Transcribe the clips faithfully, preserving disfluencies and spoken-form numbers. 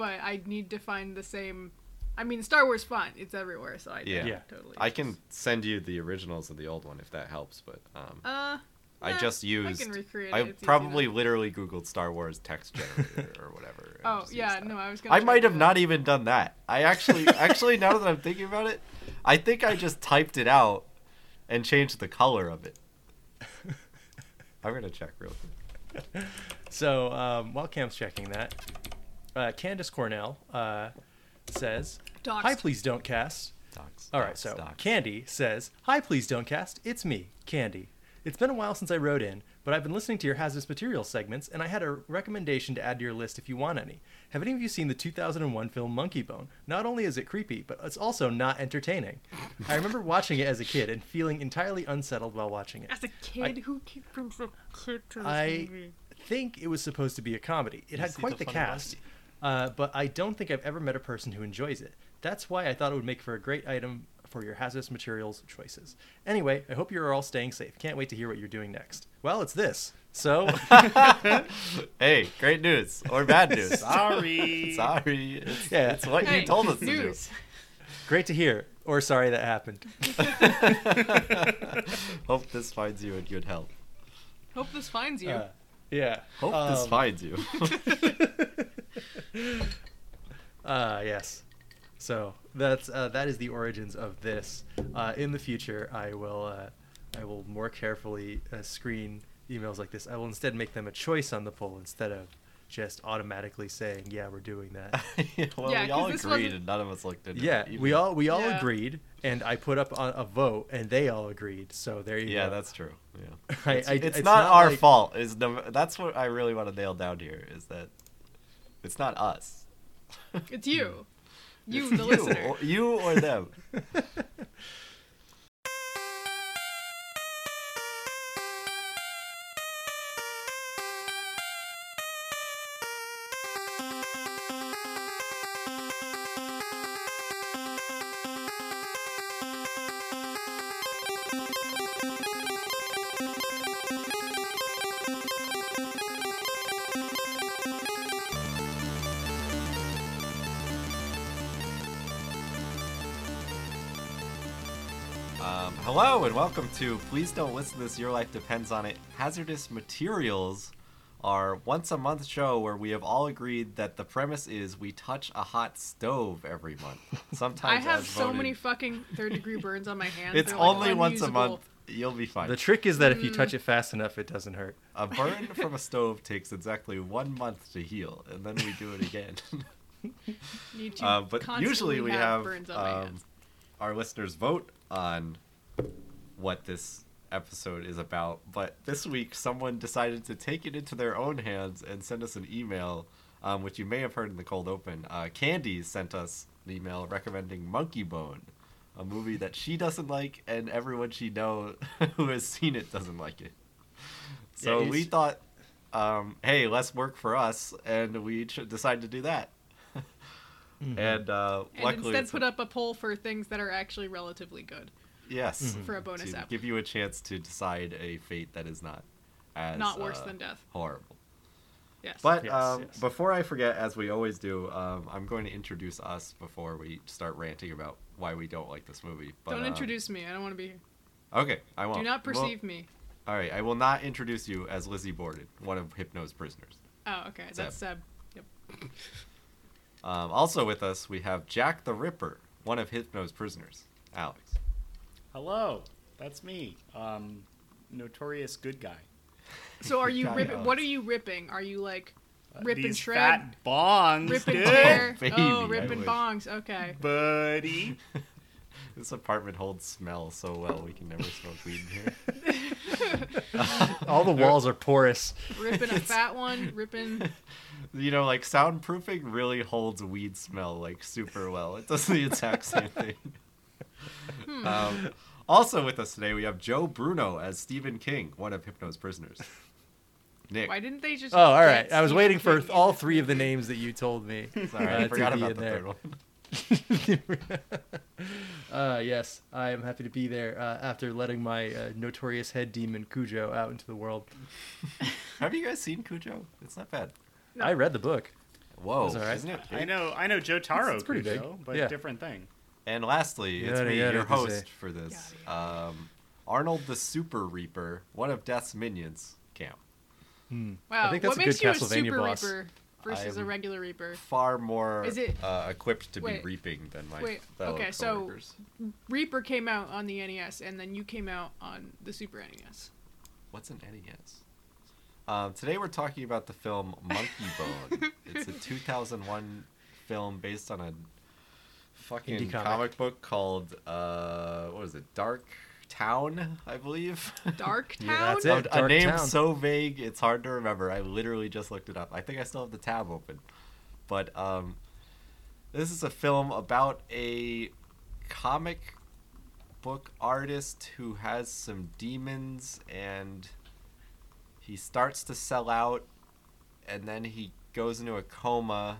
but I need to find the same. I mean, Star Wars font, it's everywhere, so I yeah, yeah. totally. I can send you the originals of the old one if that helps, but um, uh, I nah, just used. I can recreate it. I it's probably literally Googled Star Wars text generator or whatever. Oh yeah, no, I was gonna. I might have not even done that. I actually, actually, now that I'm thinking about it, I think I just typed it out and changed the color of it. I'm gonna check real quick. So um, while Cam's checking that, uh, Candace Cornell uh, says, Doxed. "Hi, please don't cast." Doxed. All right, so Doxed. Candy says, "Hi, please don't cast. It's me, Candy. It's been a while since I wrote in, but I've been listening to your hazardous materials segments, and I had a recommendation to add to your list if you want any. Have any of you seen the two thousand one film Monkeybone? Not only is it creepy, but it's also not entertaining. I remember watching it as a kid and feeling entirely unsettled while watching it." As a kid? I, Who brings a kid to I movie? think it was supposed to be a comedy. It you had quite the, the cast, uh, but I don't think I've ever met a person who enjoys it. That's why I thought it would make for a great item for your hazardous materials choices. Anyway, I hope you're all staying safe. Can't wait to hear what you're doing next. Well, it's this. So, hey, great news or bad news. Sorry. Sorry. It's, yeah, it's what hey, you told us news. to do. Great to hear. Or sorry that happened. Hope this finds you in good health. Hope this finds you. Uh, yeah. Hope um, this finds you. Ah, uh, yes. So that's uh, that is the origins of this. Uh, in the future, I will uh, I will more carefully uh, screen emails like this. I will instead make them a choice on the poll instead of just automatically saying, "Yeah, we're doing that." yeah, well, yeah, we all agreed, wasn't... and none of us looked into yeah, it. Yeah, we all we all yeah. agreed, and I put up a, a vote, and they all agreed. So there you yeah, go. Yeah, that's true. Yeah, I, it's, I, it's, it's not, not our like... fault. Is no, that's what I really want to nail down here is that it's not us. It's you. You, the you, listener. Or, you or them. Hello and welcome to Please Don't Listen to This, Your Life Depends on It. Hazardous Materials are a once-a-month show where we have all agreed that the premise is we touch a hot stove every month. Sometimes I have so voted. many fucking third-degree burns on my hands. It's They're only like once a month. You'll be fine. The trick is that if you touch it fast enough, it doesn't hurt. A burn from a stove takes exactly one month to heal, and then we do it again. Need to uh, but usually we have, have burns on um, my hands. Our listeners vote on what this episode is about, but this week someone decided to take it into their own hands and send us an email, um, which you may have heard in the cold open. Uh, Candy sent us an email recommending Monkeybone, a movie that she doesn't like and everyone she knows who has seen it doesn't like it. So yeah, we thought, um, hey, less work for us, and we decided to do that. Mm-hmm. And, uh, and luckily instead put up a poll for things that are actually relatively good. Yes, mm-hmm. for a bonus app. Give you a chance to decide a fate that is not as not worse uh, than death. Horrible. Yes. But yes, um, yes. before I forget, as we always do, um, I'm going to introduce us before we start ranting about why we don't like this movie. But, don't introduce um, me. I don't want to be here. Okay, I won't. Do not perceive well, me. All right, I will not introduce you as Lizzie Borden, one of Hypnos' prisoners. Oh, okay, Seb. that's Seb. Yep. um, also with us, we have Jack the Ripper, one of Hypnos' prisoners. Alex. Hello, that's me. Um, notorious good guy. So are you ripping? What are you ripping? Are you like ripping uh, these shred? Fat bongs, ripping dude. Tear. Oh, baby, oh ripping bongs. Okay, buddy. This apartment holds smell so well. We can never smoke weed in here. All the walls are porous. Ripping a fat one. Ripping. You know, like soundproofing really holds weed smell like super well. It does the exact same thing. Hmm. Um, also with us today, we have Joe Bruno as Stephen King, one of Hypnos' prisoners. Nick. Why didn't they just... Oh, all right. Stephen I was waiting King. for all three of the names that you told me. Sorry, uh, I forgot about the there. third one. uh, yes, I am happy to be there uh, after letting my uh, notorious head demon Cujo out into the world. Have you guys seen Cujo? It's not bad. No. I read the book. Whoa. It right. Isn't it big? I know I know Joe Taro it's, it's pretty big. Show, but yeah. different thing. And lastly, it's yeah, me, yeah, your host for this. Yeah, yeah. Um, Arnold the Super Reaper, one of Death's minions, Cam. Hmm. Wow, I think that's what a makes good you Castlevania a Super boss. Reaper versus I'm a regular Reaper? Far more Is it, uh, equipped to wait, be reaping than my wait, fellow okay, co-workers. So Reaper came out on the N E S, and then you came out on the Super N E S. What's an N E S? Um, today we're talking about the film Monkeybone. It's a two thousand one film based on a fucking indie comic. comic book called uh, what was it? Darktown, I believe. Darktown. Yeah, that's it. A, a name Town. So vague it's hard to remember. I literally just looked it up. I think I still have the tab open. But um, this is a film about a comic book artist who has some demons and he starts to sell out, and then he goes into a coma,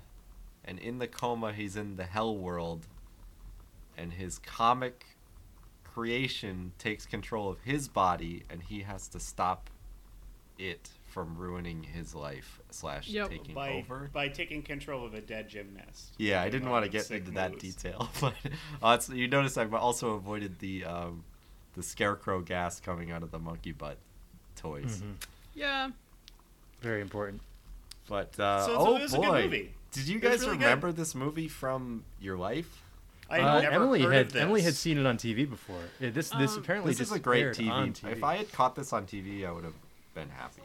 and in the coma he's in the hell world, and his comic creation takes control of his body, and he has to stop it from ruining his life slash yep. taking by, over by taking control of a dead gymnast. Yeah, I didn't want to get into moves. That detail, but uh, it's, you notice I've also avoided the um, the scarecrow gas coming out of the monkey butt toys. Mm-hmm. Yeah, very important. But uh, so, so oh it was boy, a good movie. Did you guys really remember good. This movie from your life? I had uh, never Emily heard had of this. Emily had seen it on T V before. Yeah, this um, this apparently this is a great T V. T V. If I had caught this on T V, I would have been happy.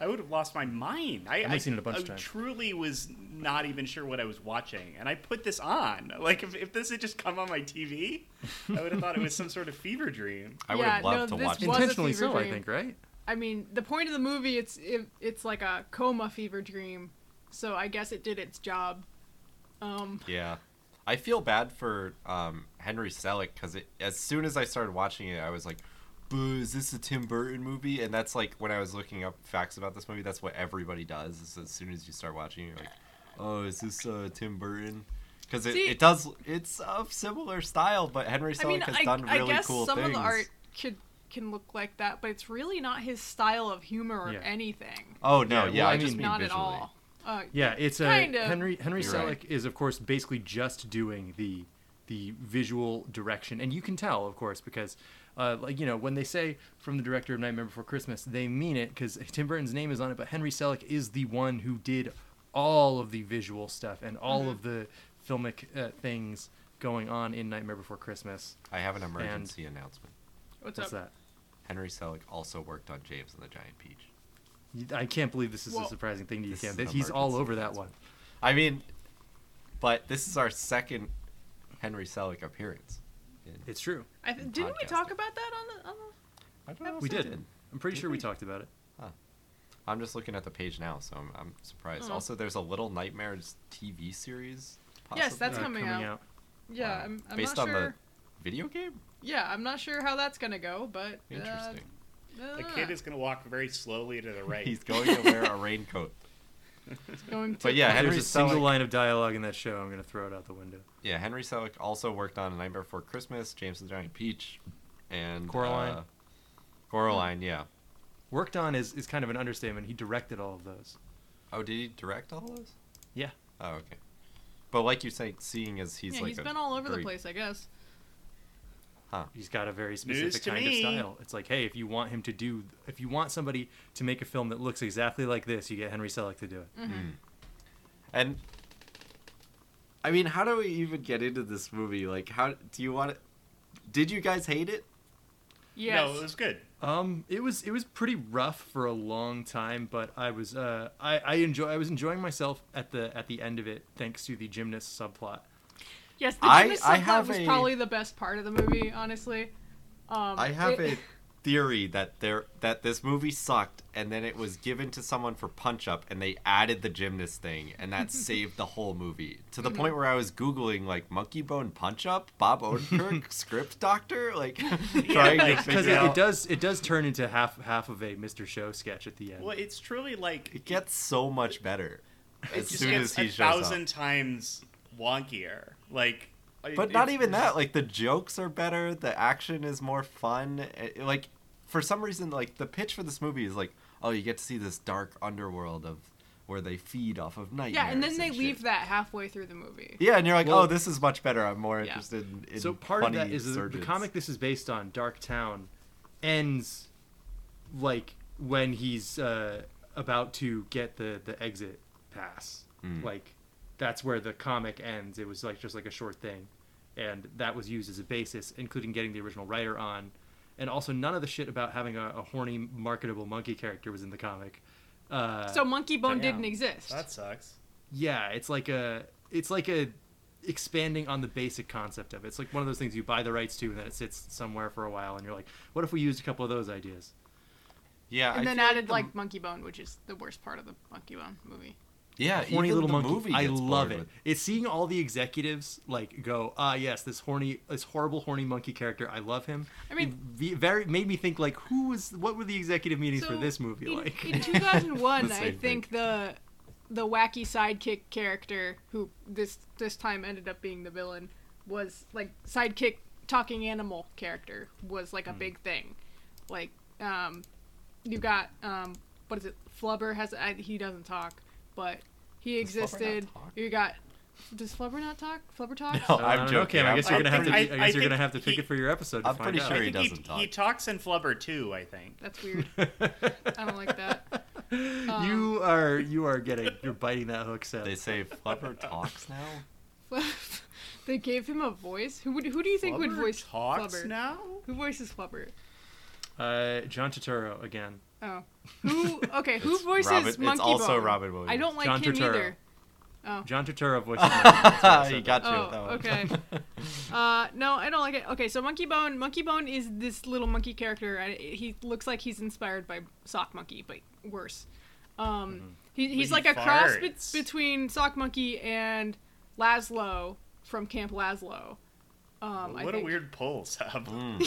I would have lost my mind. I, I, seen it a bunch I, of I truly was not even sure what I was watching, and I put this on. Like if, if this had just come on my T V, I would have thought it was some sort of fever dream. I yeah, would have loved no, to watch it. Intentionally so, dream. I think, right? I mean, the point of the movie, it's it, it's like a coma fever dream, so I guess it did its job. Um, yeah. I feel bad for um, Henry Selick, because as soon as I started watching it, I was like, boo, is this a Tim Burton movie? And that's like, when I was looking up facts about this movie, that's what everybody does. Is as soon as you start watching it, you're like, oh, is this uh, Tim Burton? Because it, it does, it's of similar style, but Henry Selick I mean, has I, done I really cool things. I guess some of the art could... can look like that, but it's really not his style of humor or yeah. anything. Oh no, yeah, yeah well, I mean, just mean not visually. At all. Uh, yeah, it's a of. Henry Henry You're Selick right. is of course basically just doing the the visual direction, and you can tell, of course, because uh, like you know when they say from the director of Nightmare Before Christmas, they mean it because Tim Burton's name is on it, but Henry Selick is the one who did all of the visual stuff and all mm-hmm. of the filmic uh, things going on in Nightmare Before Christmas. I have an emergency and, announcement. What's, what's up? that? Henry Selick also worked on James and the Giant Peach. I can't believe this is well, a surprising thing to you, Cam. He's all over that one. I mean, but this is our second Henry Selick appearance. In, it's true. I th- didn't podcasting. we talk about that on the? On the I don't know. If we did. did. I'm pretty did sure we? we talked about it. Huh. I'm just looking at the page now, so I'm, I'm surprised. Oh. Also, there's a Little Nightmares T V series. Possibly. Yes, that's uh, coming, coming out. out. Yeah, um, I'm, I'm based not on sure. the video game. Yeah, I'm not sure how that's going to go, but... Uh, Interesting. Uh, the kid is going to walk very slowly to the right. He's going to wear a raincoat. He's going to... But yeah, Henry Selick... There's a single line of dialogue in that show. I'm going to throw it out the window. Yeah, Henry Selick also worked on Nightmare Before Christmas, James and the Giant Peach, and... Coraline. Uh, Coraline, yeah. Worked on is, is kind of an understatement. He directed all of those. Oh, did he direct all of those? Yeah. Oh, okay. But like you say, seeing as he's yeah, like... Yeah, he's been all over very... the place, I guess. Huh. He's got a very specific kind me. of style. It's like, hey, if you want him to do, if you want somebody to make a film that looks exactly like this, you get Henry Selick to do it. Mm-hmm. Mm. And I mean, how do we even get into this movie? Like, how do you want it? Did you guys hate it? Yes. No, it was good. Um, it was it was pretty rough for a long time, but I was uh, I I enjoy I was enjoying myself at the at the end of it, thanks to the gymnast subplot. Yes, the I, I have was a, probably the best part of the movie, honestly. Um, I have it, a theory that there that this movie sucked, and then it was given to someone for Punch-Up, and they added the gymnast thing, and that saved the whole movie. To the mm-hmm. point where I was Googling, like, Monkeybone Punch-Up, Bob Odenkirk, Script Doctor, like, trying yeah, to figure it, out. Because it does, it does turn into half half of a Mister Show sketch at the end. Well, it's truly like... It gets so much better as soon as he shows up. It just gets a thousand times wonkier. Like, but it, not even that. Like, the jokes are better. The action is more fun. It, like, for some reason, like the pitch for this movie is like, oh, you get to see this dark underworld of where they feed off of nightmares. Yeah, and then they and leave shit. that halfway through the movie. Yeah, and you're like, well, oh, this is much better. I'm more yeah. interested in, in so part funny of that is the, the comic this is based on, Darktown, ends like when he's uh, about to get the, the exit pass. Mm. Like, that's where the comic ends. It was like just like a short thing. And that was used as a basis, including getting the original writer on. And also, none of the shit about having a, a horny, marketable monkey character was in the comic. Uh, so Monkeybone didn't exist. That sucks. Yeah, it's like a, it's like a, expanding on the basic concept of it. It's like one of those things you buy the rights to, and then it sits somewhere for a while, and you're like, what if we used a couple of those ideas? Yeah, and I then added like, the... like Monkeybone, which is the worst part of the Monkeybone movie. Yeah, horny even little the monkey. Movie I love it. With. It's seeing all the executives like go, ah, yes, this horny, this horrible horny monkey character. I love him. I mean, it very made me think like, who was? What were the executive meetings so for this movie in, like? In two thousand one, I think thing. the the wacky sidekick character, who this this time ended up being the villain, was like sidekick talking animal character was like a mm. big thing. Like, um, you got um, what is it? Flubber has I, he doesn't talk. But he existed. You got. Does Flubber not talk? Flubber talks? No, no I'm joking. Okay, I guess you're gonna have to. I guess you're gonna have to pick it for your episode. I'm pretty sure he doesn't talk. He talks in Flubber too. I think that's weird. I don't like that. Um, you are you are getting you're biting that hook. Set. They say Flubber talks now. They gave him a voice. Who would? Who do you think would voice Flubber now? Who voices Flubber? Uh, John Turturro again. Oh, who? Okay, who voices Robin, Monkey It's Bone? Also Robin Williams. I don't like John him Turturro. either. Oh. John Turturro voices. He got you oh, with that one. Okay. uh, no, I don't like it. Okay, so Monkeybone. Monkeybone is this little monkey character. He looks like he's inspired by Sock Monkey, but worse. Um, mm-hmm. he, he's like he a farts. cross be- between Sock Monkey and Laszlo from Camp Laszlo. Um, well, what a weird pull, Sab. Mm.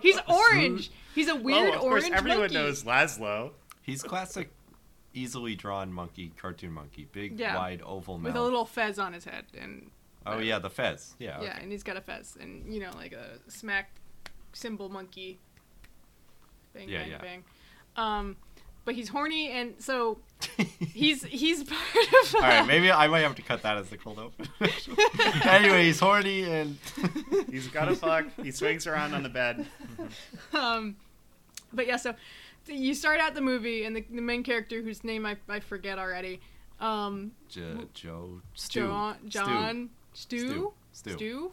He's orange. He's a weird well, orange monkey. Of course, everyone monkey. knows Laszlo. He's classic, easily drawn monkey, cartoon monkey, big, yeah. wide, oval mouth. With a little fez on his head. and. Oh, uh, yeah, the fez. Yeah, yeah, okay. And he's got a fez. And, you know, like a smack cymbal monkey. Bang, yeah, bang, yeah. bang. Um, but he's horny, and so he's he's part of... All right, maybe I might have to cut that as the cold open. Anyway, he's horny, and he's got to fuck. He swings around on the bed. Mm-hmm. Um, But, yeah, so you start out the movie, and the, the main character, whose name I, I forget already... Um, J- Joe... Stu. John... John Stu. Stu? Stu. Stu?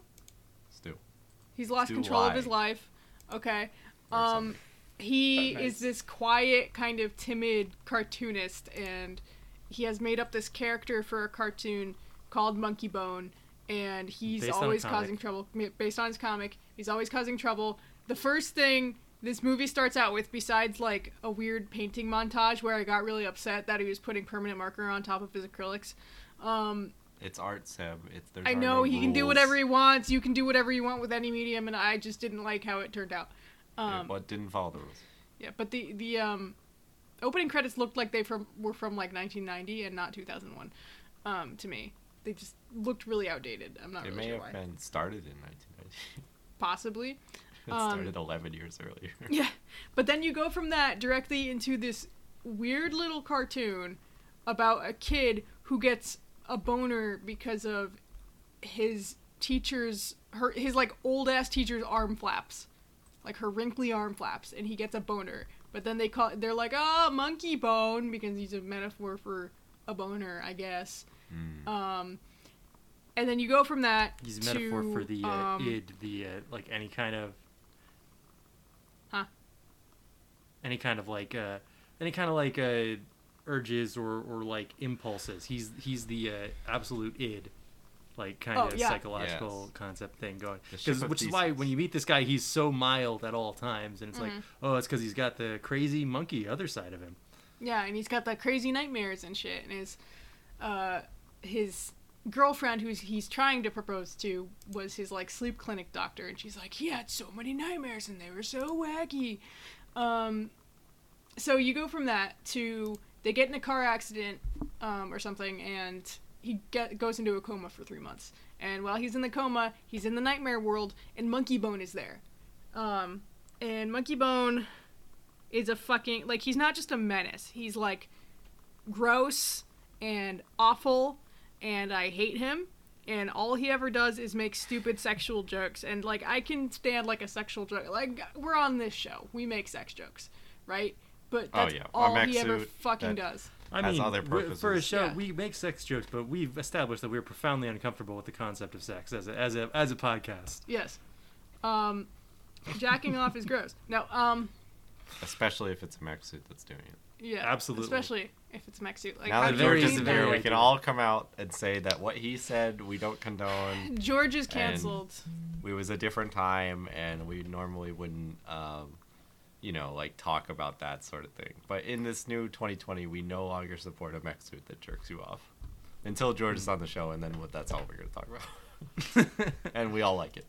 Stu. He's lost Stu control y. of his life. Okay. Um... He nice. is this quiet, kind of timid cartoonist, and he has made up this character for a cartoon called Monkeybone, and he's based always causing trouble. Based on his comic, he's always causing trouble. The first thing this movie starts out with, besides like a weird painting montage where I got really upset that he was putting permanent marker on top of his acrylics. Um, it's art, Seb. It's, there's I know, no he rules. Can do whatever he wants. You can do whatever you want with any medium, and I just didn't like how it turned out. Um, but didn't follow the rules. Yeah, but the the um, opening credits looked like they from, were from like nineteen ninety and not two thousand one. Um, to me, they just looked really outdated. I'm not it really sure why. It may have been started in nineteen ninety. Possibly. It started um, eleven years earlier. Yeah, but then you go from that directly into this weird little cartoon about a kid who gets a boner because of his teacher's her his like old ass teacher's arm flaps. Like her wrinkly arm flaps, and he gets a boner. But then they call, they're like, "Oh, monkey bone," because he's a metaphor for a boner, I guess. Mm. Um, and then you go from that. He's a metaphor to, for the uh, um, id, the uh, like any kind of, huh? Any kind of like, uh, any kind of like uh, urges or, or like impulses. He's he's the uh, absolute id. Like kind oh, of yeah. psychological yes. concept thing going, because which is why when you meet this guy, he's so mild at all times, and it's mm-hmm. like, oh, it's because he's got the crazy monkey other side of him. Yeah, and he's got the crazy nightmares and shit, and his, uh, his girlfriend, who he's trying to propose to, was his like sleep clinic doctor, and she's like, he had so many nightmares, and they were so wacky. Um, so you go from that to they get in a car accident, um, or something, and. He get, goes into a coma for three months. And while he's in the coma, he's in the nightmare world, and Monkeybone is there. Um, and Monkeybone is a fucking... Like, he's not just a menace. He's, like, gross and awful and I hate him. And all he ever does is make stupid sexual jokes. And, like, I can stand, like, a sexual joke. Like, we're on this show. We make sex jokes. Right? But that's oh, yeah. all he ever fucking does. I mean, other for a show, yeah. we make sex jokes, but we've established that we're profoundly uncomfortable with the concept of sex as a, as a, as a podcast. Yes. Um, jacking off is gross. No, um... Especially if it's a mech suit that's doing it. Yeah. Absolutely. Especially if it's a mech suit. Like, now that George isn't here, we can all come out and say that what he said, we don't condone. George is canceled. It was a different time, and we normally wouldn't, um, you know, like, talk about that sort of thing. But in this new twenty twenty, we no longer support a mech suit that jerks you off. Until George is on the show, and then what, that's all we're going to talk about. And we all like it.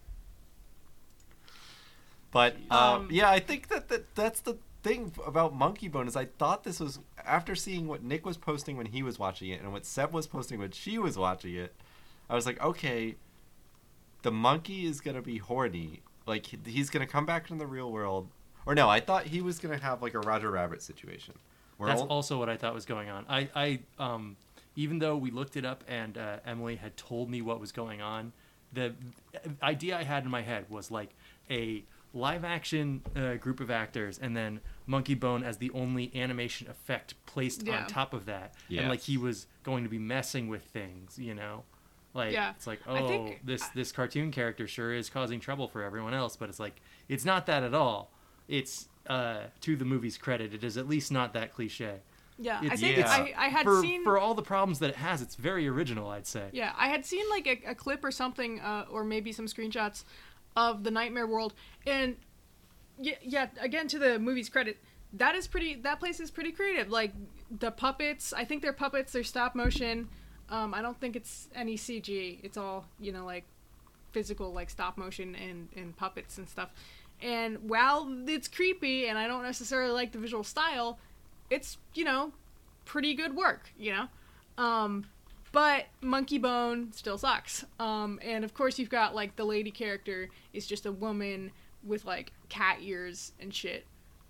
But, um, um, yeah, I think that, that that's the thing about Monkeybone is I thought this was, after seeing what Nick was posting when he was watching it and what Seb was posting when she was watching it, I was like, okay, the monkey is going to be horny. Like, he's going to come back into the real world. Or no, I thought he was going to have, like, a Roger Rabbit situation. Where that's old- also what I thought was going on. I, I um, even though we looked it up and uh, Emily had told me what was going on, the idea I had in my head was, like, a... live action uh, group of actors, and then Monkeybone as the only animation effect placed yeah. on top of that, yeah. and like he was going to be messing with things, you know, like yeah. it's like oh think, this this cartoon character sure is causing trouble for everyone else, but it's like it's not that at all. It's uh, to the movie's credit, it is at least not that cliche. Yeah, it's, I think yeah. I, I had for, seen for all the problems that it has, it's very original, I'd say. Yeah, I had seen like a, a clip or something, uh, or maybe some screenshots of the Nightmare World, and yeah, yeah, again, to the movie's credit, that is pretty. That place is pretty creative. Like the puppets, I think they're puppets. They're stop motion. Um, I don't think it's any C G. It's all, you know, like physical, like stop motion and and puppets and stuff. And while it's creepy, and I don't necessarily like the visual style, it's, you know, pretty good work. You know, um, but Monkeybone still sucks. Um, and of course, you've got like the lady character is just a woman with like cat ears and shit,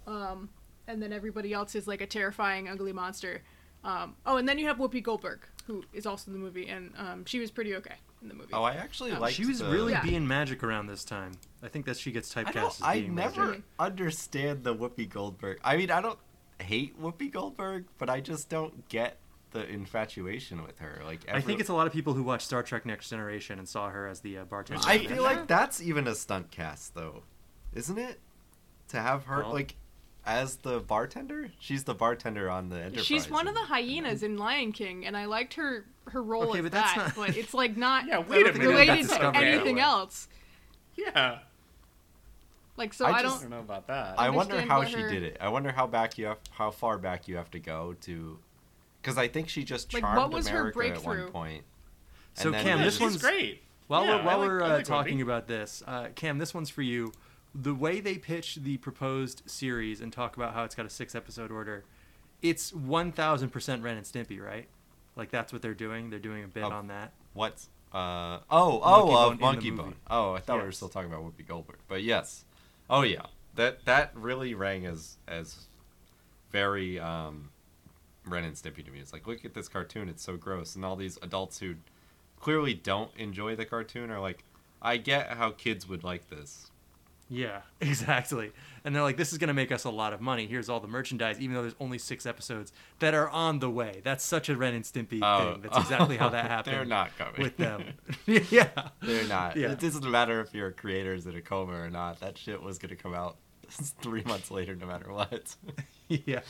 um, and then everybody else is like a terrifying ugly monster. Um, oh, and then you have Whoopi Goldberg, who is also in the movie, and um, she was pretty okay in the movie. Oh, I actually um, liked. She was the... really yeah. being magic around this time. I think that she gets typecast. I, as being I never magic. understand the Whoopi Goldberg. I mean, I don't hate Whoopi Goldberg, but I just don't get the infatuation with her. Like every... I think it's a lot of people who watched Star Trek: Next Generation and saw her as the uh, bartender. I feel like that's even a stunt cast, though. Isn't it? To have her, well, like, as the bartender? She's the bartender on the Enterprise. She's one of the hyenas in Lion King, and I liked her, her role okay, as but that, not... but it's, like, not yeah, wait a related to anything else. Yeah. Like, so I, I just, don't... I don't know about that. I wonder how her... she did it. I wonder how back you have, how far back you have to go to... Because I think she just charmed like, what was America her breakthrough? At one point. So, Cam, this one's... great. While yeah, we're, while like, we're uh, talking about this, uh, Cam, this one's for you. The way they pitch the proposed series and talk about how it's got a six-episode order, it's one thousand percent Ren and Stimpy, right? Like, that's what they're doing? They're doing a bit oh, on that? What's... Uh, oh, oh, Monkeybone. Uh, oh, I thought yes. we were still talking about Whoopi Goldberg. But yes. Oh, yeah. That that really rang as, as very um, Ren and Stimpy to me. It's like, look at this cartoon. It's so gross. And all these adults who clearly don't enjoy the cartoon are like, I get how kids would like this. Yeah, exactly. And they're like, this is going to make us a lot of money. Here's all the merchandise, even though there's only six episodes that are on the way. That's such a Ren and Stimpy oh, thing. That's exactly oh, how that happened. They're not coming. With them. yeah. They're not. Yeah. It doesn't matter if your creator's in a coma or not. That shit was going to come out three months later no matter what. yeah.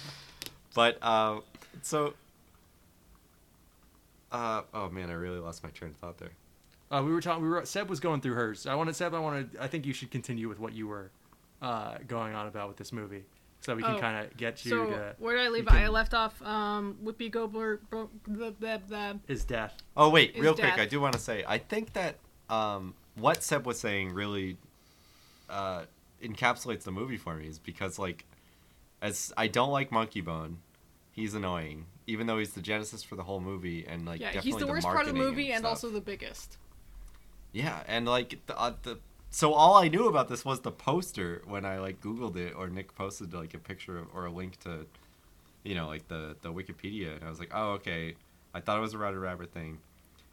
But, uh, so... Uh, oh, man, I really lost my train of thought there. Uh, we were talking. We were. Seb was going through hers. I wanted Seb. I wanted. I think you should continue with what you were uh, going on about with this movie, so we can oh, kind of get you. So to, where did I leave? Can, I left off. Um, Whoopi Goldberg is death. Oh wait, real death. quick. I do want to say. I think that um, what Seb was saying really uh, encapsulates the movie for me. Is because like, as I don't like Monkeybone, he's annoying, even though he's the genesis for the whole movie, and like yeah, definitely he's the, the worst part of the movie, and, and also the biggest. Yeah, and, like, the, uh, the so all I knew about this was the poster when I, like, Googled it, or Nick posted, like, a picture of, or a link to you know, like the, the Wikipedia, and I was like, oh, okay, I thought it was a Roger Rabbit thing.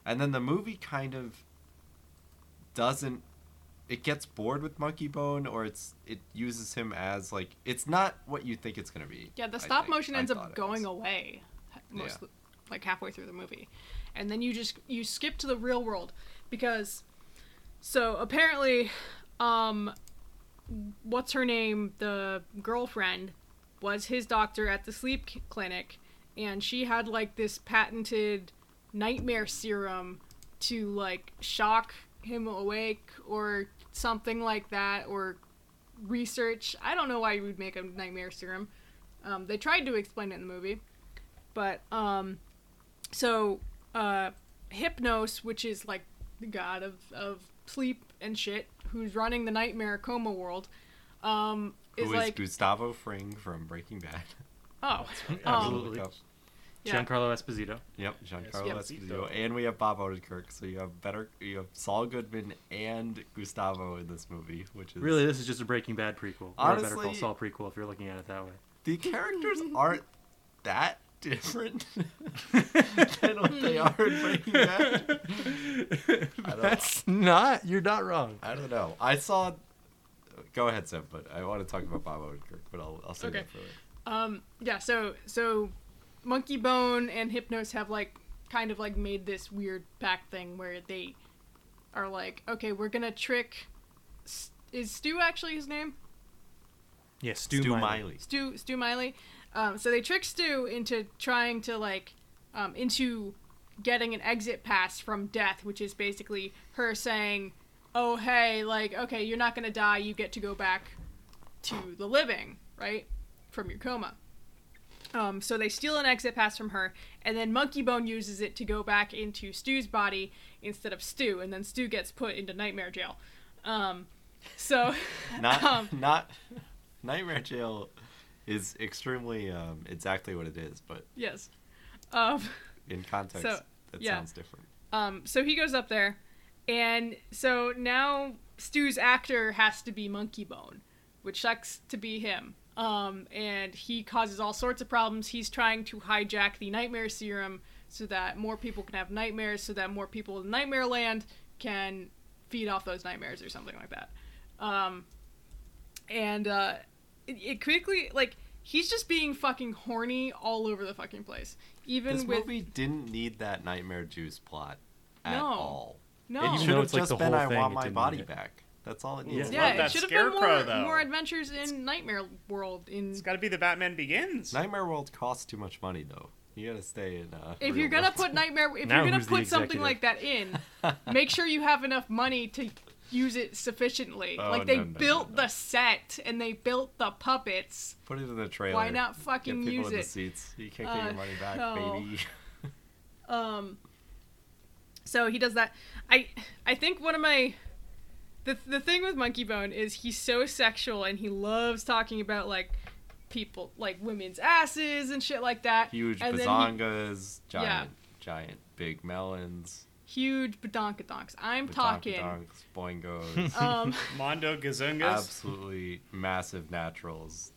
And then the movie kind of doesn't, it gets bored with Monkeybone, or it's it uses him as, like, it's not what you think it's going to be. Yeah, the stop motion ends up going away, most yeah. like halfway through the movie. And then you just, you skip to the real world, because, so apparently, um, what's her name, the girlfriend, was his doctor at the sleep clinic, and she had, like, this patented nightmare serum to, like, shock him awake or something like that, or research. I don't know why you would make a nightmare serum. Um, they tried to explain it in the movie. But, um, so, uh, Hypnos, which is, like, the god of, of sleep and shit, who's running the nightmare coma world, um... Is Who is like, Gustavo Fring from Breaking Bad. Oh. Absolutely. Um, yeah. Giancarlo Esposito. Yep, Giancarlo yep. Esposito. And we have Bob Odenkirk, so you have better you have Saul Goodman and Gustavo in this movie, which is... Really, this is just a Breaking Bad prequel. Honestly, or a Better Call Saul prequel, if you're looking at it that way. The characters aren't that different than what they are in Breaking Bad. I don't That's know. not... You're not wrong. I don't know. I saw... Go ahead, Sam, but I want to talk about Bob Odenkirk, but I'll I'll say okay. that for later. Um, yeah, so so Monkeybone and Hypnos have, like, kind of, like, made this weird pact thing where they are like, okay, we're going to trick... Is Stu actually his name? Yeah, Stu, Stu Miley. Miley. Stu Stu Miley. Um, so they trick Stu into trying to, like, um, into getting an exit pass from death, which is basically her saying... oh, hey, like, okay, you're not going to die. You get to go back to the living, right? From your coma. Um, so they steal an exit pass from her, and then Monkeybone uses it to go back into Stu's body instead of Stu, and then Stu gets put into nightmare jail. Um, so... not, um, not... Nightmare jail is extremely, um, exactly what it is, but... Yes. Um, in context, so, that yeah. sounds different. Um, so he goes up there. And so now Stu's actor has to be Monkeybone, which sucks to be him. Um, and he causes all sorts of problems. He's trying to hijack the nightmare serum so that more people can have nightmares, so that more people in nightmare land can feed off those nightmares or something like that. Um, and uh, it, it quickly, like, he's just being fucking horny all over the fucking place. Even this with... movie didn't need that nightmare juice plot at no. all. No, it should have it's just like been I thing. want my body back. That's all it needs. Yeah, yeah it should have been more, more adventures in it's, Nightmare World. In... It's got to be the Batman Begins. Nightmare World costs too much money, though. You gotta stay in. Uh, if you're gonna world. put Nightmare, if now you're gonna put something like that in, make sure you have enough money to use it sufficiently. Oh, like they no, no, built no, no. the set and they built the puppets. Put it in the trailer. Why not fucking get use in it? The seats. You can't uh, get your money back, no. baby. um. So he does that. I I think one of my... The the thing with Monkeybone is he's so sexual and he loves talking about, like, people, like, women's asses and shit like that. Huge and bazongas, he, giant, yeah. giant big melons. Huge badonkadonks. I'm talking... Badonkadonks, boingos. um, Mondo gazungas. Absolutely massive naturals.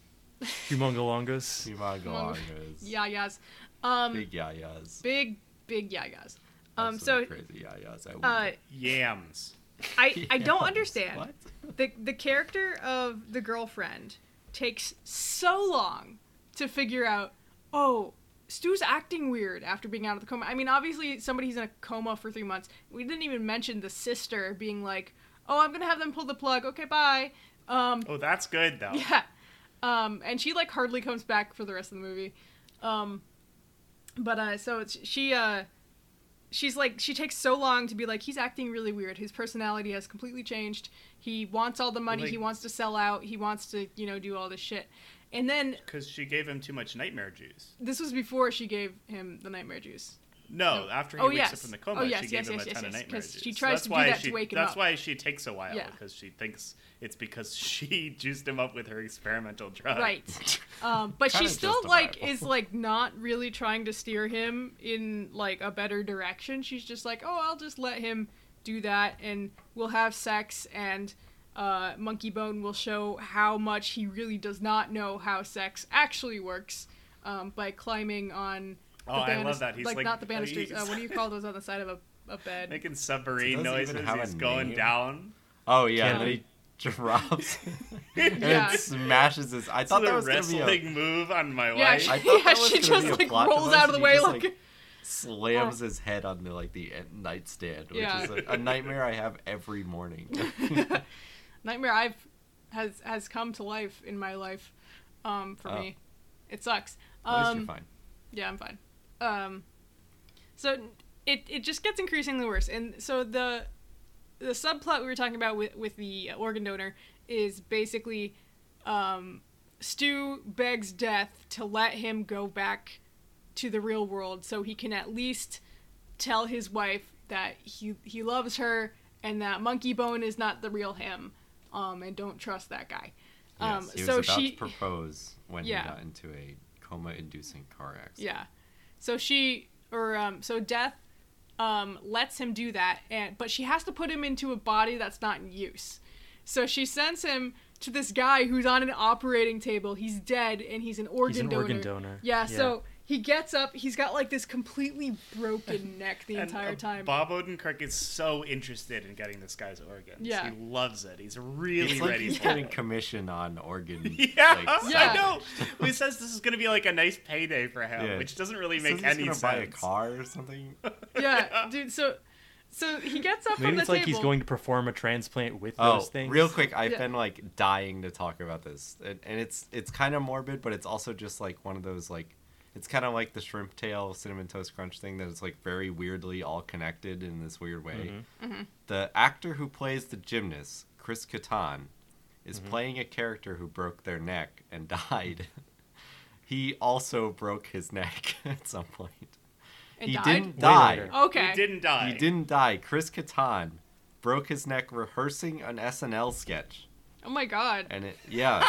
Humongolongas. Humongolongas. Yayas. Um, big yayas. Big, big yayas. Um, so crazy. Yeah, yeah, so uh, yams. I, yams. I don't understand. What? The the character of the girlfriend takes so long to figure out, oh, Stu's acting weird after being out of the coma. I mean, obviously somebody's in a coma for three months. We didn't even mention the sister being like, oh, I'm going to have them pull the plug. Okay, bye. Um, oh, that's good, though. Yeah. Um, and she, like, hardly comes back for the rest of the movie. Um, but, uh, so it's, she, uh... She's like, she takes so long to be like, he's acting really weird. His personality has completely changed. He wants all the money. Like, he wants to sell out. He wants to, you know, do all this shit. And then... Because she gave him too much nightmare juice. This was before she gave him the nightmare juice. No, no. after he oh, wakes yes. up from the coma, oh, yes, she yes, gave yes, him a yes, ton yes, of nightmare juice. She tries so to do that she, to wake him that's up. That's why she takes a while, yeah. because she thinks it's because she juiced him up with her experimental drug. Right. Um, but she still, justifiable. like, is, like, not really trying to steer him in, like, a better direction. She's just like, oh, I'll just let him do that, and we'll have sex, and uh, Monkeybone will show how much he really does not know how sex actually works. um, by climbing on. The oh, banist- I love that. He's like, like not the banisters. Uh, what do you call those on the side of a, a bed? Making submarine noises. He's going name? down. Oh yeah, yeah. Then he drops and yeah. it smashes his. I thought so that was gonna be a wrestling move on my yeah, wife. She, I thought yeah, that was she just like rolls out of the way just, like. like slams his head on the like the nightstand, which yeah. is a, a nightmare I have every morning. Nightmare I've has has come to life in my life, um, for oh. me. It sucks. Um, At least you're fine. Yeah, I'm fine. Um, so it it just gets increasingly worse, and so the the subplot we were talking about with with the organ donor is basically, um, Stu begs death to let him go back to the real world so he can at least tell his wife that he he loves her and that Monkeybone is not the real him, um, and don't trust that guy. Yes, um, he was so about she to propose when yeah. he got into a coma-inducing car accident. Yeah, so she or um, so Death um, lets him do that, and but she has to put him into a body that's not in use. So she sends him to this guy who's on an operating table. He's dead, and he's an organ he's an donor. Organ donor. Yeah, yeah. So. He gets up. He's got, like, this completely broken neck the and, entire uh, time. Bob Odenkirk is so interested in getting this guy's organs. Yeah. He loves it. He's really it's ready like for it. He's getting commission on organ. Yeah, like, yeah. I know. He says this is going to be, like, a nice payday for him, yeah. which doesn't really make any sense. He's going to buy a car or something. Yeah, yeah, dude, so... So he gets up Maybe from the table. Maybe it's like he's going to perform a transplant with oh, those things. Real quick, I've yeah. been like dying to talk about this. And, and it's it's kind of morbid, but it's also just like one of those like, it's kind of like the shrimp tail cinnamon toast crunch thing that is like very weirdly all connected in this weird way. Mm-hmm. Mm-hmm. The actor who plays the gymnast, Chris Kattan, is mm-hmm. playing a character who broke their neck and died. He also broke his neck at some point. And he died? didn't die. Okay. He didn't die. He didn't die. Chris Kattan broke his neck rehearsing an S N L sketch. Oh my god. And it yeah.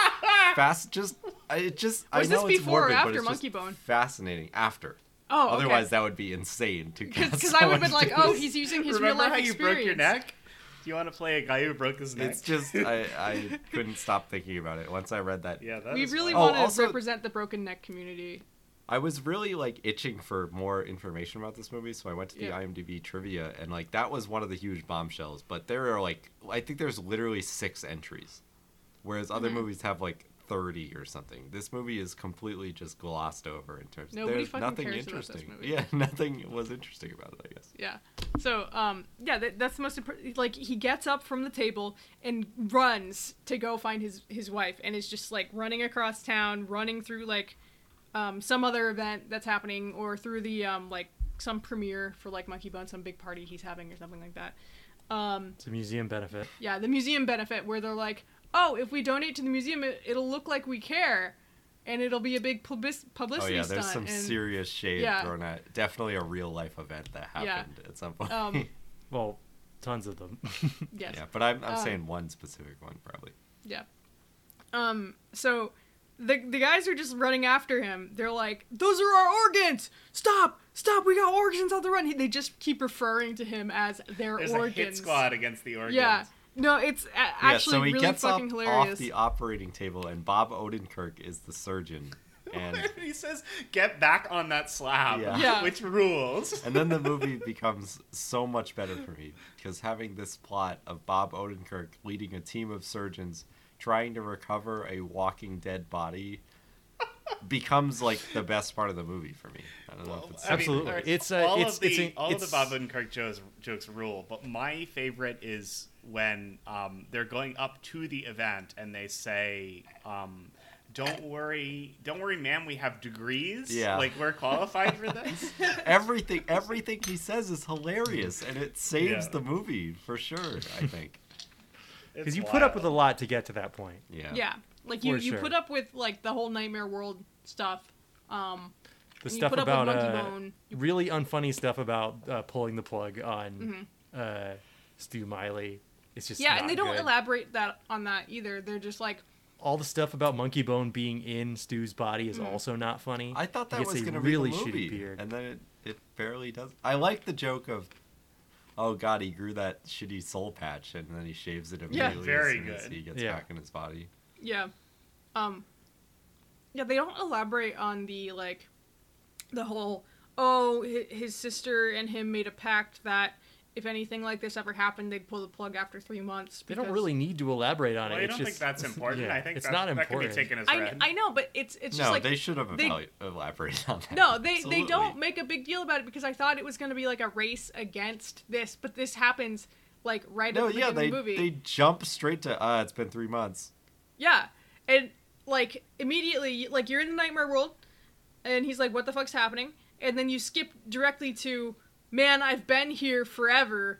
fast just it just Was I know this before it's morbid, or after Monkeybone? Fascinating. After. Oh. Okay. Otherwise that would be insane to cuz cuz I would have been like, "Oh, he's using his Remember real life experience." Remember how you broke your neck? Do you want to play a guy who broke his neck? It's just I, I couldn't stop thinking about it once I read that. Yeah, that We really want oh, to also, represent the broken neck community. I was really, like, itching for more information about this movie, so I went to the yeah. IMDb trivia, and, like, that was one of the huge bombshells. But there are, like, I think there's literally six entries, whereas other mm-hmm. movies have, like, thirty or something. This movie is completely just glossed over in terms Nobody of there's nothing interesting. Yeah, nothing was interesting about it, I guess. Yeah. So, um, yeah, that, that's the most important. Like, he gets up from the table and runs to go find his, his wife, and is just, like, running across town, running through, like, Um, some other event that's happening, or through the um, like some premiere for like Monkeybone, some big party he's having or something like that. Um, it's a museum benefit. Yeah, the museum benefit where they're like, oh, if we donate to the museum, it, it'll look like we care, and it'll be a big publis- publicity stunt. Oh yeah, there's stunt. some and, serious shade yeah. thrown at. Definitely a real life event that happened yeah. at some point. Um, well, tons of them. Yes. Yeah, but I'm I'm um, saying one specific one probably. Yeah. Um. So. The the guys are just running after him. They're like, those are our organs! Stop! Stop! We got organs on the run! He, they just keep referring to him as their There's organs. There's a hit squad against the organs. Yeah. No, it's a- actually yeah, so really fucking hilarious. So he gets off the operating table, and Bob Odenkirk is the surgeon. And he says, get back on that slab, yeah. Yeah. which rules. And then the movie becomes so much better for me, because having this plot of Bob Odenkirk leading a team of surgeons trying to recover a walking dead body becomes like the best part of the movie for me. I don't well, know if it's I absolutely. Mean, it's a, all it's, of the it's a, all it's... of the Bob Odenkirk jokes, jokes rule, but my favorite is when um, they're going up to the event and they say, um, "Don't worry, don't worry, ma'am. We have degrees. Yeah. Like we're qualified for this." everything, everything he says is hilarious, and it saves yeah. the movie for sure. I think. Because you wild. put up with a lot to get to that point. Yeah. Yeah. Like, you, you sure. put up with, like, the whole Nightmare World stuff. Um, the stuff you put about, up with Monkeybone. Uh, really unfunny stuff about uh, pulling the plug on mm-hmm. uh, Stu Miley. It's just Yeah, and they don't good. elaborate that on that either. They're just like... All the stuff about Monkeybone being in Stu's body is mm-hmm. also not funny. I thought that was going to really be a movie. shitty beard. And then it, it barely does. I like the joke of... Oh god, he grew that shitty soul patch, and then he shaves it immediately yeah, very as soon as good. he gets yeah. back in his body. Yeah, um, Yeah, they don't elaborate on the, like, the whole, oh, his sister and him made a pact that if anything like this ever happened, they'd pull the plug after three months. Because... They don't really need to elaborate on well, it. I don't just, think that's important. Yeah, I think it's that's, not important. That can be taken as read. I, I know, but it's it's just no, like... No, they should have they, elaborated on that. No, they, they don't make a big deal about it because I thought it was going to be like a race against this, but this happens like right no, at the yeah, beginning they, of the movie. They jump straight to, uh, it's been three months. Yeah, and like immediately, like you're in the nightmare world and he's like, what the fuck's happening? And then you skip directly to... Man, I've been here forever.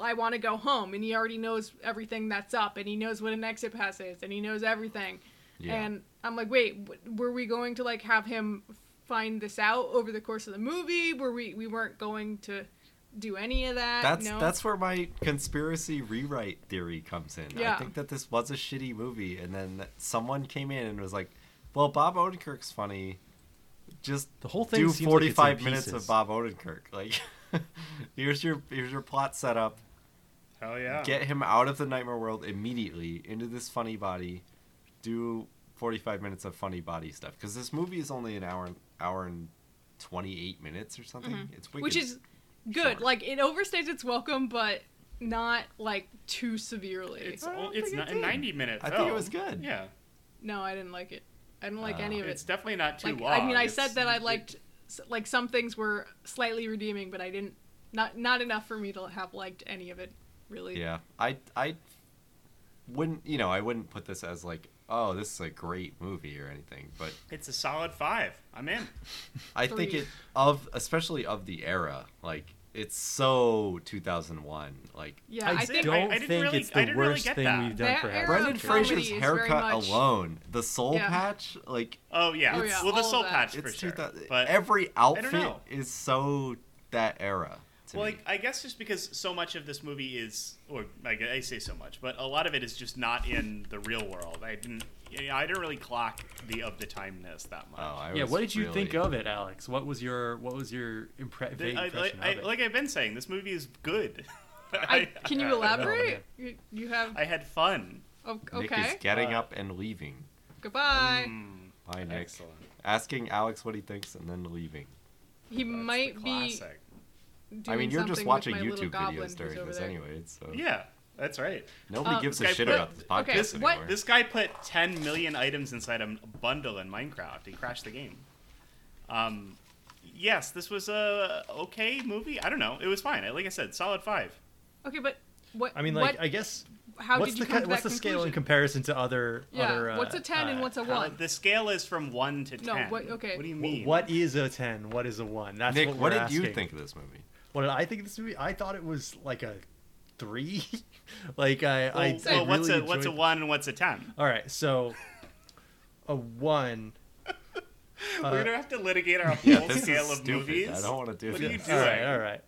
I want to go home. And he already knows everything that's up. And he knows what an exit pass is. And he knows everything. Yeah. And I'm like, wait, were we going to, like, have him find this out over the course of the movie? Were we, we weren't going to do any of that? That's no? that's where my conspiracy rewrite theory comes in. Yeah. I think that this was a shitty movie. And then someone came in and was like, well, Bob Odenkirk's funny. Just the whole thing do forty-five like minutes pieces. Of Bob Odenkirk. Like, here's your here's your plot setup. Hell yeah! Get him out of the nightmare world immediately into this funny body. Do forty-five minutes of funny body stuff because this movie is only an hour hour and twenty-eight minutes or something. Mm-hmm. It's wicked which is good. Short. Like it overstays its welcome, but not like too severely. It's well, it's not, it ninety minutes. I oh. think it was good. Yeah. No, I didn't like it. I didn't like uh, any of it. It's definitely not too like, long. I mean, I it's, said that I liked, like, some things were slightly redeeming, but I didn't, not not enough for me to have liked any of it, really. Yeah. I, I wouldn't, you know, I wouldn't put this as, like, oh, this is a great movie or anything, but... It's a solid five. I'm in. I Three. think it, of especially of the era, like, it's so two thousand one. Like, yeah, I, I think, don't I, I think didn't really, it's the worst really thing that. We've done that for her. Brendan Fraser's haircut much, alone, the soul yeah. patch, like oh yeah, oh, yeah. well the soul patch for sure. But every outfit is so that era. To well, me. Like, I guess just because so much of this movie is, or like, I say so much, but a lot of it is just not in the real world. I didn't, you know, I didn't really clock the of the timeness that much. Oh, yeah, what did you really... think of it, Alex? What was your what was your impre- the, I, impression? I, I, of it? Like I've been saying, this movie is good. I, can you elaborate? You, you have. I had fun. Oh, okay. Nick is getting uh, up and leaving. Goodbye. Mm, bye, Nick. Excellent. Asking Alex what he thinks and then leaving. He That's might be. I mean, you're just watching YouTube videos during this, anyway. So. Yeah. That's right. Nobody um, gives a shit put, about this podcast okay, this, anymore. What? This guy put ten million items inside a bundle in Minecraft and crashed the game. Um, yes, this was a okay movie. I don't know. It was fine. Like I said, solid five. Okay, but what? I mean, like, what, I guess. How what's did you the, come to what's that the conclusion? Scale in comparison to other? Yeah. Other, uh, what's a ten uh, and what's a one? How, the scale is from one to ten. No. What, okay. What do you mean? What is a ten? What is a one? That's Nick, what, what did asking. You think of this movie? What did I think of this movie? I thought it was like a. Three, like I, well, I, well, I really what's a what's a one and what's a ten? All right, so a one. uh, We're gonna have to litigate our whole yeah, scale of stupid. Movies. I don't want to do what this. What are you doing? All right, all right.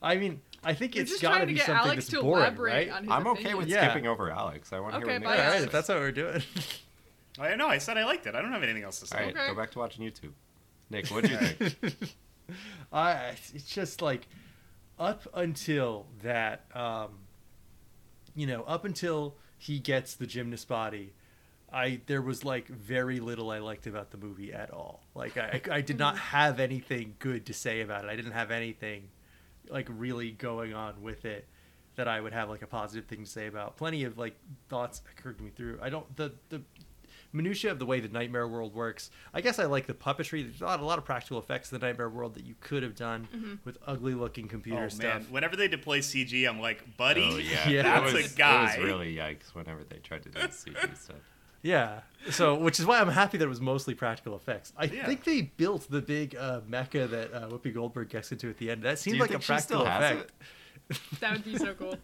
I mean, I think You're it's got to be something that's boring, right? I'm okay opinion. With yeah. skipping over Alex. I want to okay, hear what Nick says. All right, if that's what we're doing. I know. I said I liked it. I don't have anything else to say. All right, okay. Go back to watching YouTube. Nick, what do you think? I. It's just like. Up until that, um, you know, up until he gets the gymnast body, I there was like very little I liked about the movie at all. Like I, I did not have anything good to say about it. I didn't have anything like really going on with it that I would have like a positive thing to say about. Plenty of like thoughts occurred to me through. I don't the the minutia of the way the nightmare world works. I guess I like the puppetry. There's a lot, a lot of practical effects in the nightmare world that you could have done mm-hmm. with ugly looking computer oh, stuff. Man. Whenever they deploy C G, I'm like, buddy, oh, yeah. Yeah. that's was, a guy. It was really yikes whenever they tried to do C G stuff. Yeah, so which is why I'm happy that it was mostly practical effects. I yeah. think they built the big uh, mecha that uh, Whoopi Goldberg gets into at the end. That seemed like a practical effect. That would be so cool.